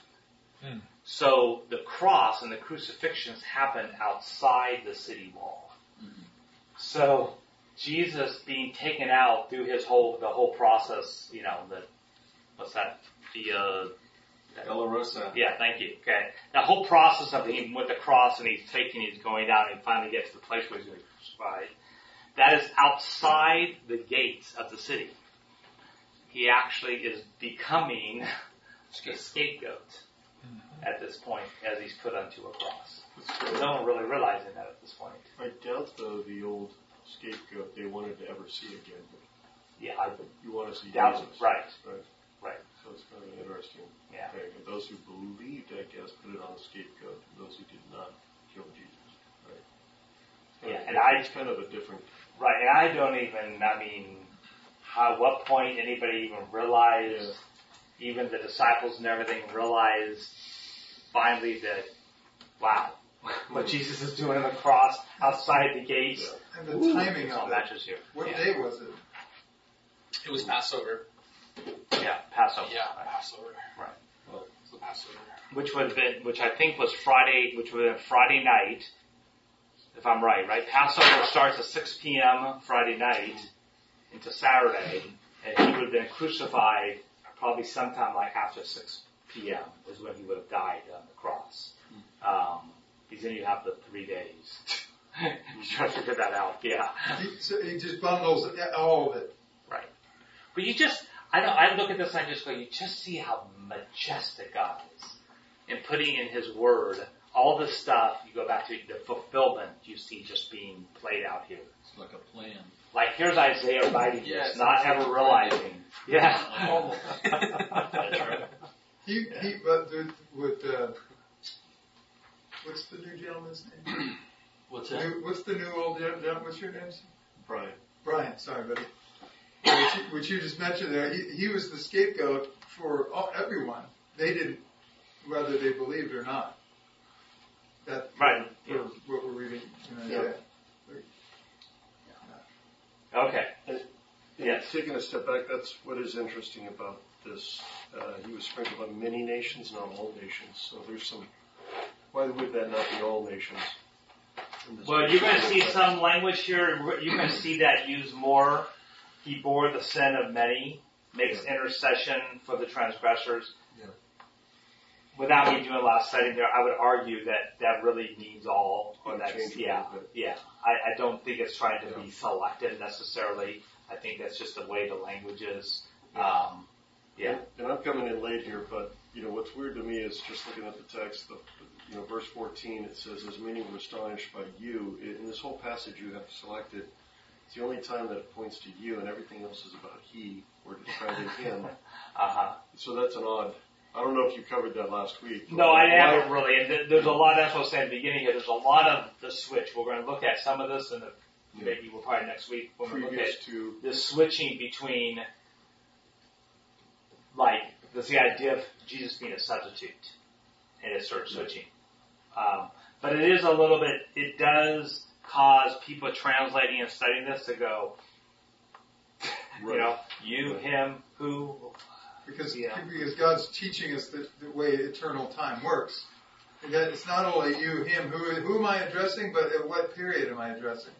Hmm. So the cross and the crucifixions happened outside the city wall. Mm-hmm. So Jesus being taken out through his whole, the whole process, you know, the, what's that? The, uh, Dolorosa. Yeah, thank you. Okay. That whole process of him with the cross and he's taking, he's going down and he finally gets to the place where he's going to be crucified. That is outside the gates of the city. He actually is becoming a scapegoat at this point as he's put onto a cross. Cool. No one really realizing that at this point. I doubt, though, the old scapegoat they wanted to ever see again. Yeah. I you want to see doubt, Jesus. Right. Right. Right. So it's kind of interesting. Yeah. Thing. And those who believed, I guess, put it on a scapegoat. And those who did not killed Jesus. Right. Yeah. And I, it's kind of a different... Right. And I don't even, I mean, at what point anybody even realized... Yeah. Even the disciples and everything realized finally that, wow, what Jesus is doing on the cross outside the gates. Yeah. And the Ooh, timing of it. Here. What yeah. day was it? It was Passover. Yeah, Passover. Yeah, right. Passover. Right. Well, it was the Passover. Which would have been, which I think was Friday, which would have been Friday night, if I'm right, right? Passover starts at six p.m. Friday night into Saturday, and he would have been crucified. Probably sometime like after six p.m. is when he would have died on the cross. Um, because then you have the three days. Try to figure that out, yeah. He, so he just bundles all of it. Right. But you just, I don't, I look at this and I just go, you just see how majestic God is in putting in his word all this stuff. You go back to the fulfillment you see just being played out here. It's like a plan. Like here's Isaiah writing yes, this, not ever realizing. Yeah. Almost. he, yeah. he, but with, uh, what's the new gentleman's name? What's that? New, what's the new old gentleman? What's your name? Brian. Brian, sorry, buddy. Which, you, which you just mentioned there, he, he was the scapegoat for all, everyone. They didn't, whether they believed or not. That, right. For, yeah. What we're reading. You know, yeah. yeah. Okay. And, Yeah, taking a step back, that's what is interesting about this. Uh, he was sprinkled on many nations, not all nations. So there's some, why would that not be all nations? Well, you're going to see some language here. You're going to see that used more. He bore the sin of many, makes yeah. intercession for the transgressors. Yeah. Without me doing a lot of studying there, I would argue that that really means all. Or that's, yeah, yeah. I, I don't think it's trying to yeah. be selective necessarily. I think that's just the way the language is. Um, yeah. And, and I'm coming in late here, but you know what's weird to me is just looking at the text. The, you know, verse fourteen, it says, "As many were astonished by you." In this whole passage you have selected, it's the only time that it points to you, and everything else is about he or describing him. Uh-huh. So that's an odd. I don't know if you covered that last week. No, I haven't really. And there's a lot, that's what I was saying at the beginning here, there's a lot of the switch. We're going to look at some of this, and yeah. maybe we'll probably next week when we look at to the switching between, like, there's the idea of Jesus being a substitute, and it's sort of switching. Um, but it is a little bit, it does cause people translating and studying this to go, right. you know, you, right. him, who, Because, yeah. because God's teaching us the, the way eternal time works. And that it's not only you, him, who who am I addressing, but at what period am I addressing?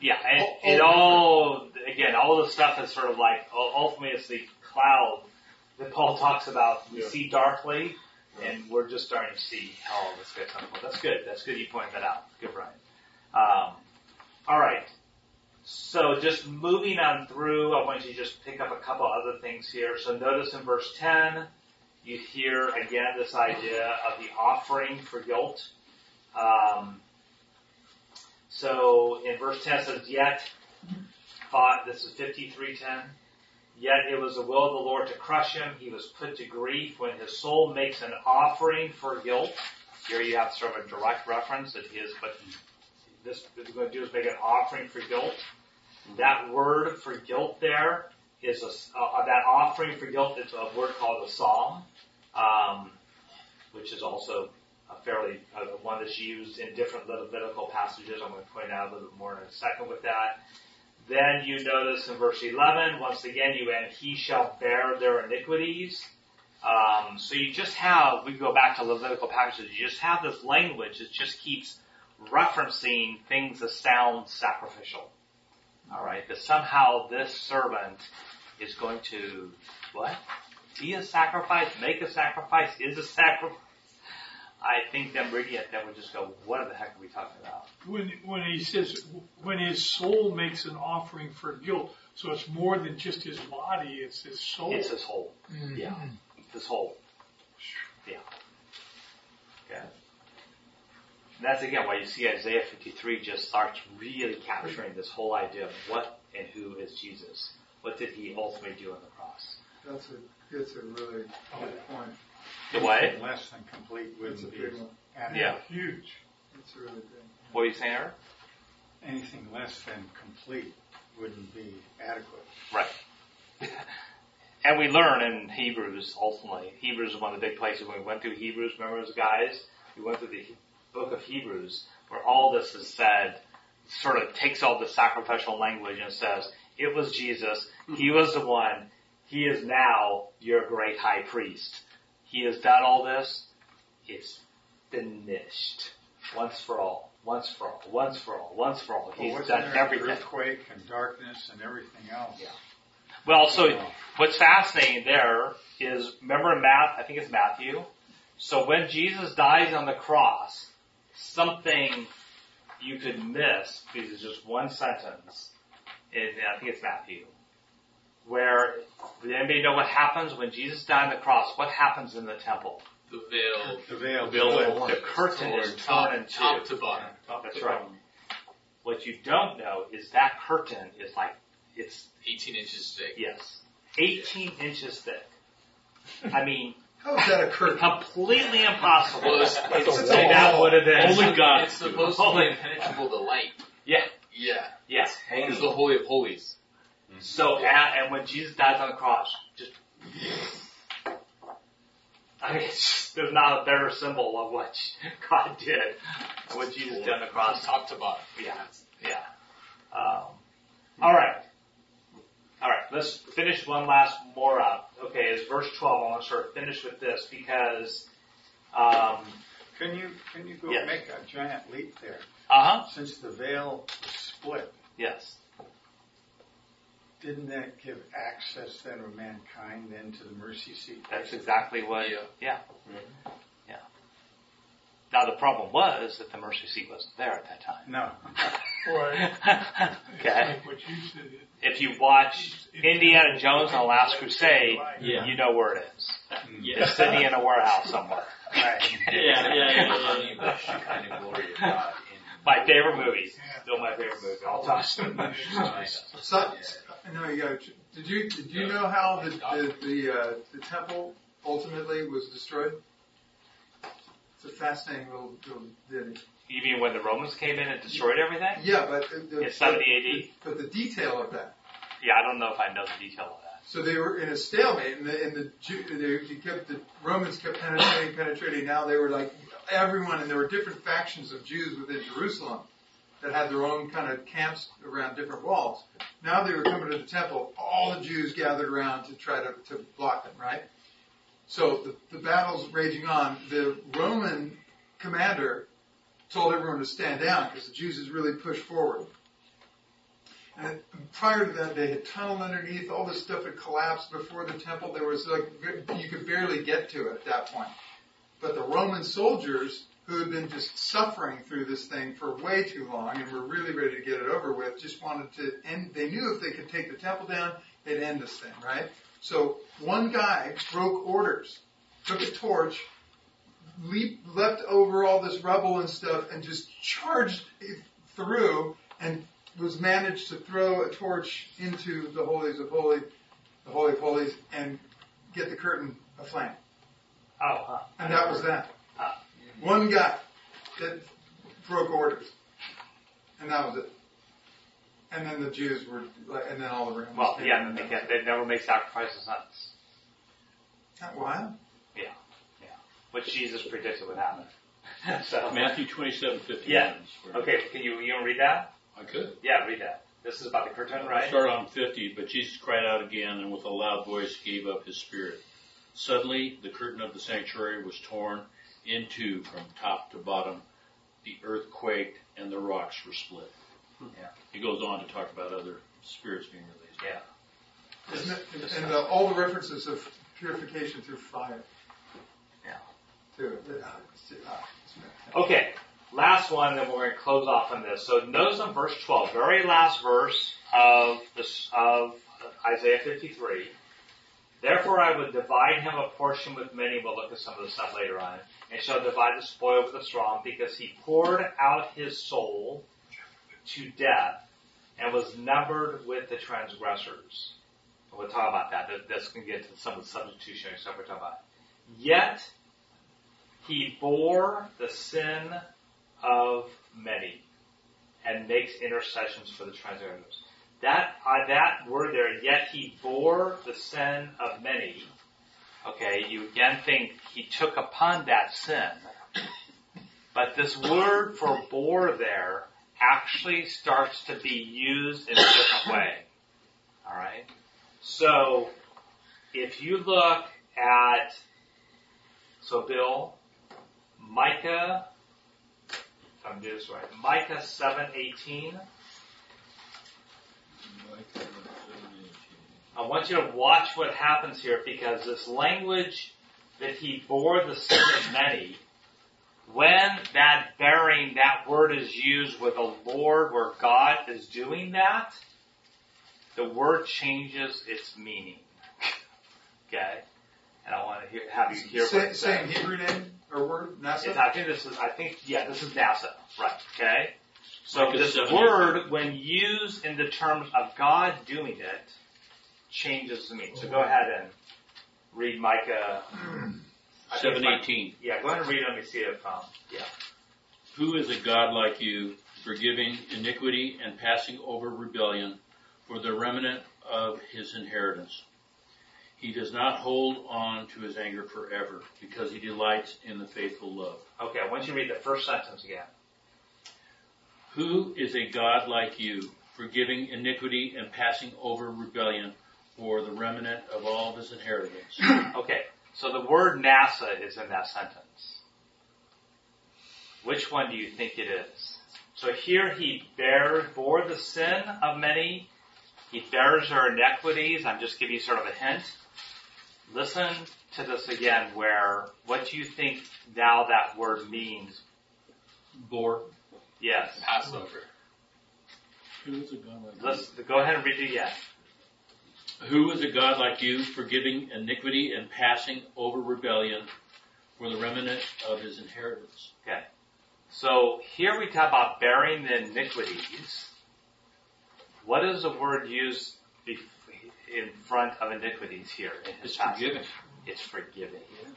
Yeah, and, all, and all, again, all the stuff is sort of like, ultimately it's the cloud that Paul talks about. We yeah. see darkly, right. and we're just starting to see how all this gets unfolded. That's good. That's good you pointed that out. Good, Brian. Um, all right. So just moving on through, I want you to just pick up a couple other things here. So notice in verse ten, you hear again this idea of the offering for guilt. Um, so in verse ten it says, yet, uh, this is fifty-three ten, yet it was the will of the Lord to crush him. He was put to grief when his soul makes an offering for guilt. Here you have sort of a direct reference that he is put in. This, what we're going to do is make an offering for guilt. That word for guilt there is a, uh, that offering for guilt is a word called a psalm, um, which is also a fairly uh, one that's used in different Levitical passages. I'm going to point out a little bit more in a second with that. Then you notice in verse eleven, once again, you and he shall bear their iniquities. Um, so you just have, we go back to Levitical passages, you just have this language that just keeps referencing things that sound sacrificial. All right, but somehow this servant is going to, what? Be a sacrifice, make a sacrifice, is a sacrifice. I think them reading it, then we just go, what the heck are we talking about? When when he says, when his soul makes an offering for guilt, so it's more than just his body, it's his soul. It's his whole, mm-hmm. yeah, his whole, yeah, yeah. And that's again why you see Isaiah fifty-three just starts really capturing this whole idea of what and who is Jesus. What did he ultimately do on the cross? That's a, that's a really good point. The way? Less than complete with the people. Yeah. Huge. That's a really good point. What are you saying, Aaron? Anything less than complete wouldn't be adequate. Right. And we learn in Hebrews, ultimately. Hebrews is one of the big places when we went through Hebrews. Remember those guys? We went through the book of Hebrews, where all this is said, sort of takes all the sacrificial language and says, it was Jesus, he was the one, he is now your great high priest. He has done all this, it's finished. Once for all, once for all, once for all, once for all. He's well, done everything. Earthquake and darkness and everything else. Yeah. Well, so oh. what's fascinating there is, remember in Matthew, I think it's Matthew, so when Jesus dies on the cross, something you could miss because it's just one sentence in, I think it's Matthew, where, did anybody know what happens when Jesus died on the cross? What happens in the temple? The veil. The veil. The, veil. the curtain is torn in two. Top to bottom. That's right. What you don't know is that curtain is like, it's eighteen inches thick. Yes. eighteen yeah. inches thick. I mean, how is that a curtain? Completely impossible. It's, it's to say that what it is. Only God. It's supposed to be impenetrable to light. Yeah. Yeah. Yeah. It's, it's the Holy of Holies. Mm-hmm. So, yeah. and, and when Jesus dies on the cross, just, I mean, it's just, there's not a better symbol of what God did than what Jesus did on the cross. From top to bottom. Yeah. Yeah. Um, all right. All right, let's finish one last more up. Okay, it's verse twelve. I want to sort of finish with this because um, Can you can you go yes. make a giant leap there? Uh huh. Since the veil was split. Yes. Didn't that give access then of mankind then to the mercy seat? That's exactly what. Yeah. Yeah. Mm-hmm. Yeah. Now the problem was that the mercy seat wasn't there at that time. No. Right. Okay. Like what you said. If you watch if Indiana you Jones and the Last Crusade, yeah. you know where it is. Yeah. It's sitting in a warehouse somewhere. Right. Yeah, yeah, yeah. yeah, yeah. Kind of glory of God. My favorite movie. Still my favorite movie. I'll talk to you. So, no, you got. Did you did you know how the the the, uh, the temple ultimately was destroyed? It's a fascinating little ditty. You mean when the Romans came in and destroyed everything? Yeah, but the, the, in seventy A D. But the detail of that. Yeah, I don't know if I know the detail of that. So they were in a stalemate, and the, and the Jew, they kept the Romans kept penetrating, penetrating. Now they were like. Everyone, and there were different factions of Jews within Jerusalem that had their own kind of camps around different walls. Now they were coming to the temple. All the Jews gathered around to try to, to block them, right? So the, the battle's raging on. The Roman commander told everyone to stand down because the Jews had really pushed forward. And prior to that, they had tunneled underneath. All this stuff had collapsed before the temple. There was like, you could barely get to it at that point. But the Roman soldiers, who had been just suffering through this thing for way too long and were really ready to get it over with, just wanted to end. They knew if they could take the temple down, they'd end this thing, right? So one guy broke orders, took a torch, leap, leapt over all this rubble and stuff, and just charged through and was managed to throw a torch into the Holies of Holies, the Holy of Holies, and get the curtain aflame. Oh, huh. And that was that. Huh. One guy that broke orders, and that was it. And then the Jews were, like, and then all the Romans. Well, yeah, they, can, they never make sacrifices on us. That wild? Yeah, yeah. Which Jesus predicted would happen. So Matthew twenty-seven fifty-one. Yeah. Okay, can you you want to read that? I could. Yeah, read that. This is about the curtain, right? I'll start on fifty. But Jesus cried out again, and with a loud voice gave up his spirit. Suddenly, the curtain of the sanctuary was torn in two from top to bottom. The earth quaked and the rocks were split. Yeah. He goes on to talk about other spirits being released. Yeah. Isn't it? And, and uh, all the references of purification through fire. Yeah. Too. Okay. Last one, then we're going to close off on this. So notice on verse twelve, very last verse of this, of Isaiah fifty-three. Therefore I would divide him a portion with many. We'll look at some of this stuff later on. And shall divide the spoil with the strong, because he poured out his soul to death and was numbered with the transgressors. And we'll talk about that. That's going to get to some of the substitutionary stuff we're talking about. Yet he bore the sin of many and makes intercessions for the transgressors. That uh, that word there, yet he bore the sin of many. Okay, you again think he took upon that sin. But this word for bore there actually starts to be used in a different way. All right? So, if you look at, so Bill, Micah, if I'm doing this right, Micah seven eighteen. I want you to watch what happens here, because this language that he bore the sin of many, when that bearing, that word is used with the Lord, where God is doing that, the word changes its meaning. Okay? And I want to hear, have you hear say, what it says. Same Hebrew name or word? NASA? It's, I think this is, I think, yeah, this is NASA. Right. Okay? So like this word, when used in the terms of God doing it, changes the meaning. So go ahead and read Micah seven eighteen. Yeah, go ahead and read it. Let me see it. Um, yeah. Who is a God like you, forgiving iniquity and passing over rebellion for the remnant of his inheritance? He does not hold on to his anger forever, because he delights in the faithful love. Okay, I want you to read the first sentence again. Who is a God like you, forgiving iniquity and passing over rebellion for the remnant of all of his inheritance? Okay, so the word NASA is in that sentence. Which one do you think it is? So here he bears, bore the sin of many. He bears her iniquities. I'm just giving you sort of a hint. Listen to this again, where what do you think now that word means? Bore. Yes. Passover. Who is a God like Let's, you? Go ahead and read it again. Who is a God like you, forgiving iniquity and passing over rebellion for the remnant of his inheritance? Okay. So here we talk about bearing the iniquities. What is the word used in front of iniquities here? In it's passage? forgiving. It's forgiving. Yeah.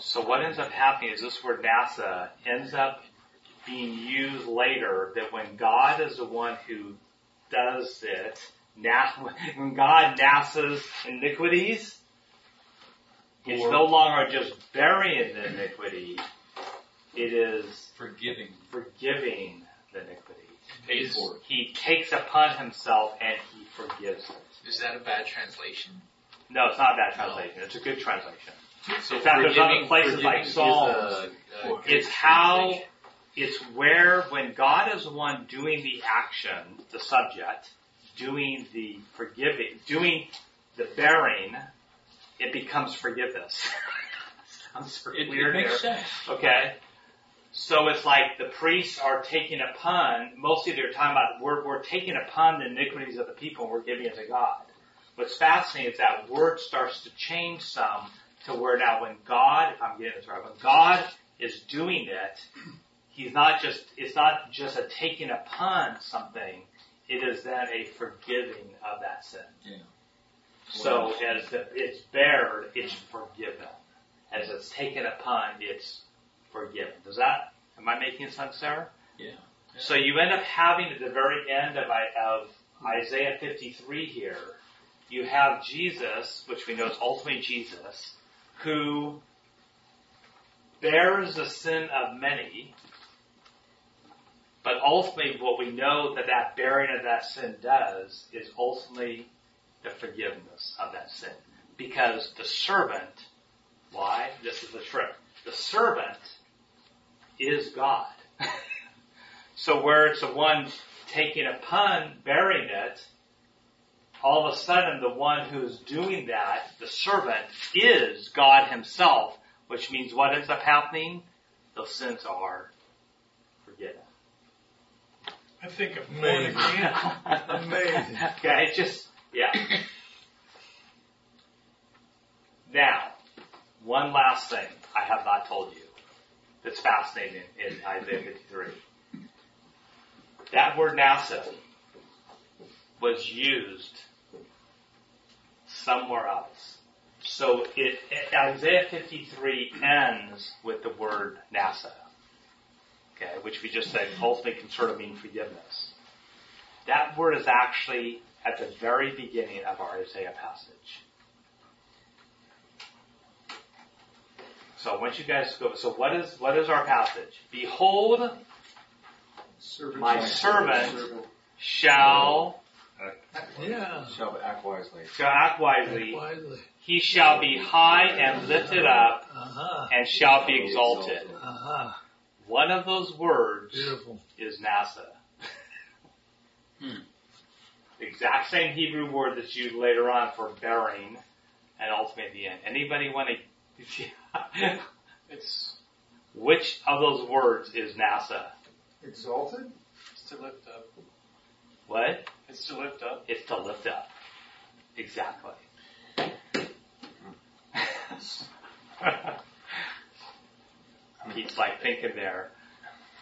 So what ends up happening is this word NASA ends up being used later, that when God is the one who does it, when God NASA's iniquities, it's no longer just burying the iniquity, it is forgiving forgiving the iniquity. He, he takes upon himself and he forgives it. Is that a bad translation? No, it's not a bad translation. No. It's a good translation. So in fact, there's other places like Psalms. It's how, it's where, when God is the one doing the action, the subject, doing the forgiving, doing the bearing, it becomes forgiveness. Sounds it, weird it makes here. Sense. Okay. So it's like the priests are taking upon, mostly they're talking about, we're, we're taking upon the iniquities of the people and we're giving it to God. What's fascinating is that word starts to change some to where now when God, if I'm getting this right, when God is doing it, he's not just, it's not just a taking upon something, it is then a forgiving of that sin. Yeah. So as the, it's bared, it's forgiven. As it's taken upon, it's forgiven. Does that, am I making sense, Sarah? Yeah. yeah. So you end up having at the very end of, of Isaiah fifty-three here, you have Jesus, which we know is ultimately Jesus, who bears the sin of many, but ultimately what we know that that bearing of that sin does is ultimately the forgiveness of that sin. Because the servant, why? This is the trick. The servant is God. So where it's the one taking a pun, bearing it, all of a sudden the one who's doing that, the servant, is God himself, which means what ends up happening? Those sins are forgiven. I think of amazing. Amazing. Okay, it's just, yeah. Now, one last thing I have not told you that's fascinating in Isaiah fifty-three. That word NASA was used somewhere else. So it, it, Isaiah fifty-three ends with the word NASA, okay, which we just said ultimately can sort of mean forgiveness. That word is actually at the very beginning of our Isaiah passage. So I want you guys to go. So what is what is our passage? Behold, servant my servant, servant shall act, yeah. shall act wisely. Shall act wisely. Act wisely. He shall be high and lifted up, uh-huh. and shall be exalted. Uh-huh. One of those words Beautiful. Is NASA. hmm. The exact same Hebrew word that's used later on for bearing, and ultimately the end. Anybody want to? Yeah. It's which of those words is NASA? Exalted? It's to lift up. What? It's to lift up. It's to lift up. Exactly. Pete's like thinking there.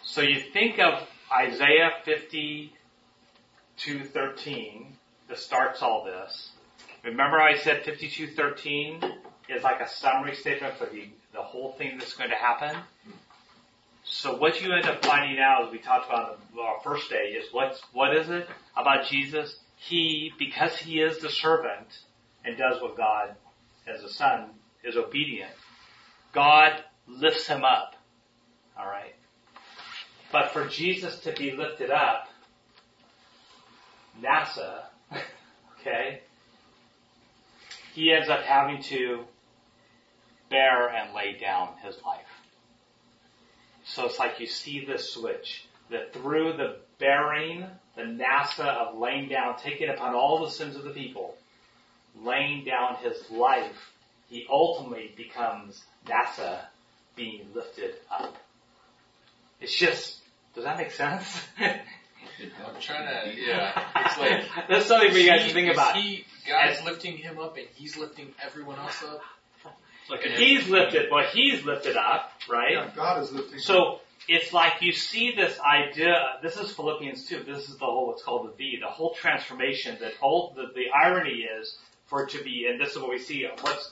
So you think of Isaiah fifty-two thirteen that starts all this. Remember I said fifty-two thirteen? Is like a summary statement for the, the whole thing that's going to happen. So what you end up finding out, as we talked about on our first day, is what's, what is it about Jesus? He, because he is the servant and does what God, as a son, is obedient, God lifts him up. All right? But for Jesus to be lifted up, NASA, okay, he ends up having to bear and lay down his life. So it's like you see this switch, that through the bearing, the NASA of laying down, taking upon all the sins of the people, laying down his life, he ultimately becomes NASA being lifted up. It's just, does that make sense? I'm trying to, yeah. It's like, that's something for you guys he, to think about. He, God's and, lifting him up and he's lifting everyone else up. Like he's lifted, but he's lifted up, right? Yeah, God is lifting so up. It's like you see this idea, this is Philippians two, this is the whole, it's called the V, the whole transformation, that all, the, the irony is for it to be, and this is what we see, what's,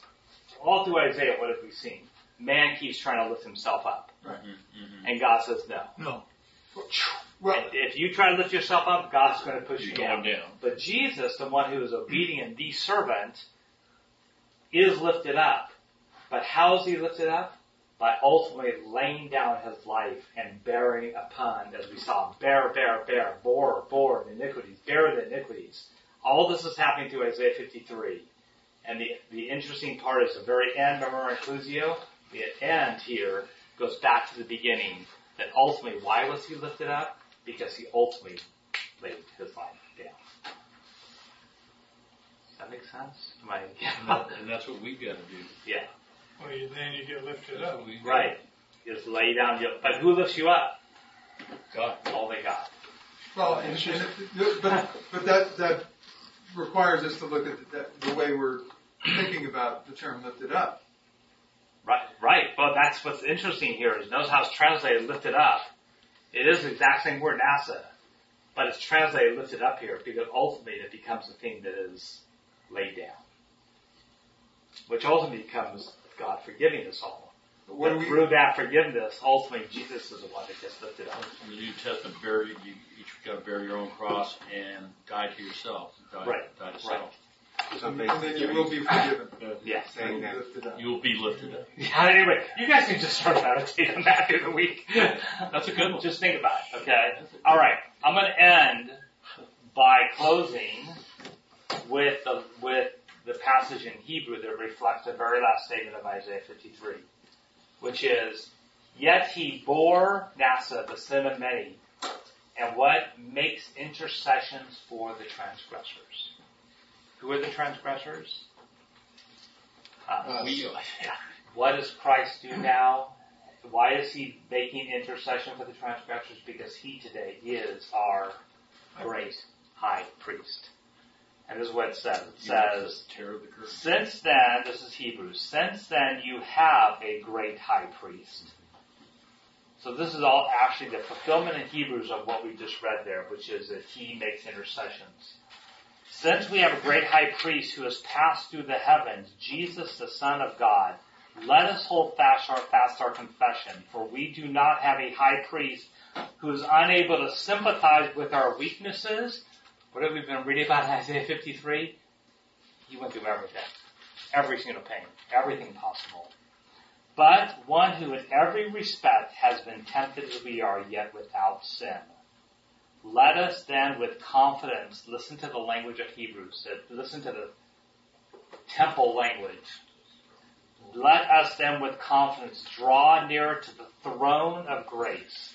all through Isaiah, what have we seen? Man keeps trying to lift himself up. Right. Mm-hmm. And God says no. No. Right. If you try to lift yourself up, God's going to push you down. down. But Jesus, the one who is obedient, the servant, is lifted up. But how is he lifted up? By ultimately laying down his life and bearing upon, as we saw, bear, bear, bear, bore, bore, iniquities, bear the iniquities. All this is happening through Isaiah fifty-three. And the, the interesting part is the very end, remember inclusio? The end here goes back to the beginning. That ultimately, why was he lifted up? Because he ultimately laid his life down. Does that make sense? Am I... and, that, and that's what we've got to do. Yeah. Well, you, then you get lifted that's up. Right. You just lay down. Your, but who lifts you up? God. Only God. Well, and, and it, but, but that, that requires us to look at that, the way we're thinking about the term lifted up. Right, right. But that's what's interesting here is notice how it's translated lifted up. It is the exact same word, NASA, but it's translated lifted up here because ultimately it becomes a thing that is laid down, which ultimately becomes God forgiving us all. But when we, through that forgiveness, ultimately Jesus is the one that gets lifted up. In the New Testament, bury, you each got to bear your own cross and die to yourself. Die, right. Die to self. Right. So and then you will be forgiven. Yes. You will be lifted up. Yeah, anyway, you guys can just start meditating on that through the week. That's a good one. Just think about it, okay? All right. I'm going to end by closing with the, with the passage in Hebrew that reflects the very last statement of Isaiah fifty-three, which is, yet he bore NASA, the sin of many, and what makes intercessions for the transgressors. Who are the transgressors? Uh, we are. What does Christ do now? Why is he making intercession for the transgressors? Because he today is our great high priest. And this is what it says. It says, since then, this is Hebrews, since then you have a great high priest. So this is all actually the fulfillment in Hebrews of what we just read there, which is that he makes intercessions. Since we have a great high priest who has passed through the heavens, Jesus, the Son of God, let us hold fast our, fast our confession, for we do not have a high priest who is unable to sympathize with our weaknesses. What have we been reading about in Isaiah fifty-three? He went through everything, every single pain, everything possible. But one who in every respect has been tempted as we are, yet without sin. Let us then with confidence listen to the language of Hebrews. Listen to the temple language. Let us then with confidence draw near to the throne of grace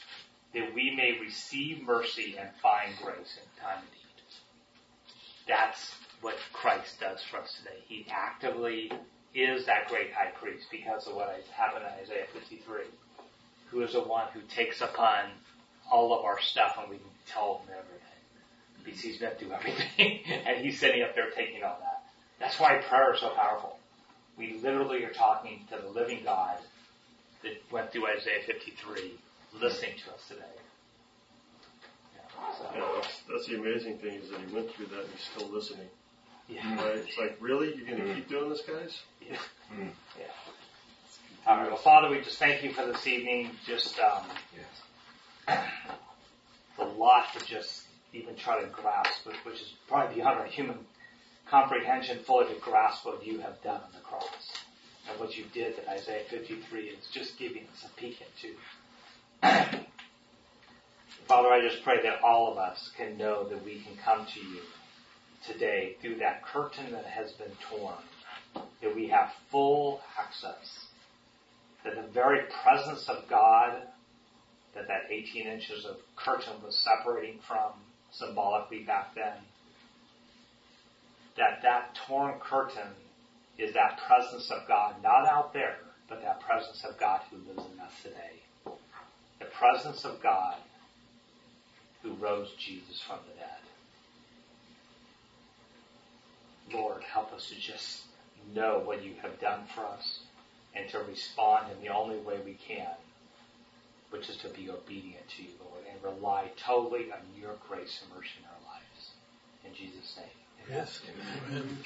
that we may receive mercy and find grace in time of need. That's what Christ does for us today. He actively is that great high priest because of what happened in Isaiah fifty-three, who is the one who takes upon all of our stuff, and we can tell him everything. Because he's been through everything, and he's sitting up there taking all that. That's why prayer is so powerful. We literally are talking to the living God that went through Isaiah fifty-three, listening to us today. Yeah, so. yeah, that's, that's the amazing thing is that he went through that and he's still listening. Yeah. Right? It's like, really? You're going to mm. keep doing this, guys? Yeah. Mm. yeah. All right, well, Father, we just thank you for this evening. Just, um... Yes. It's a lot to just even try to grasp, which is probably beyond our human comprehension, fully to grasp what you have done on the cross and what you did that Isaiah fifty-three is just giving us a peek into. Father, I just pray that all of us can know that we can come to you today through that curtain that has been torn, that we have full access, that the very presence of God that that eighteen inches of curtain was separating from symbolically back then, that that torn curtain is that presence of God, not out there, but that presence of God who lives in us today. The presence of God who rose Jesus from the dead. Lord, help us to just know what you have done for us and to respond in the only way we can, which is to be obedient to you, Lord, and rely totally on your grace and mercy in our lives. In Jesus' name. Amen. Yes. Amen.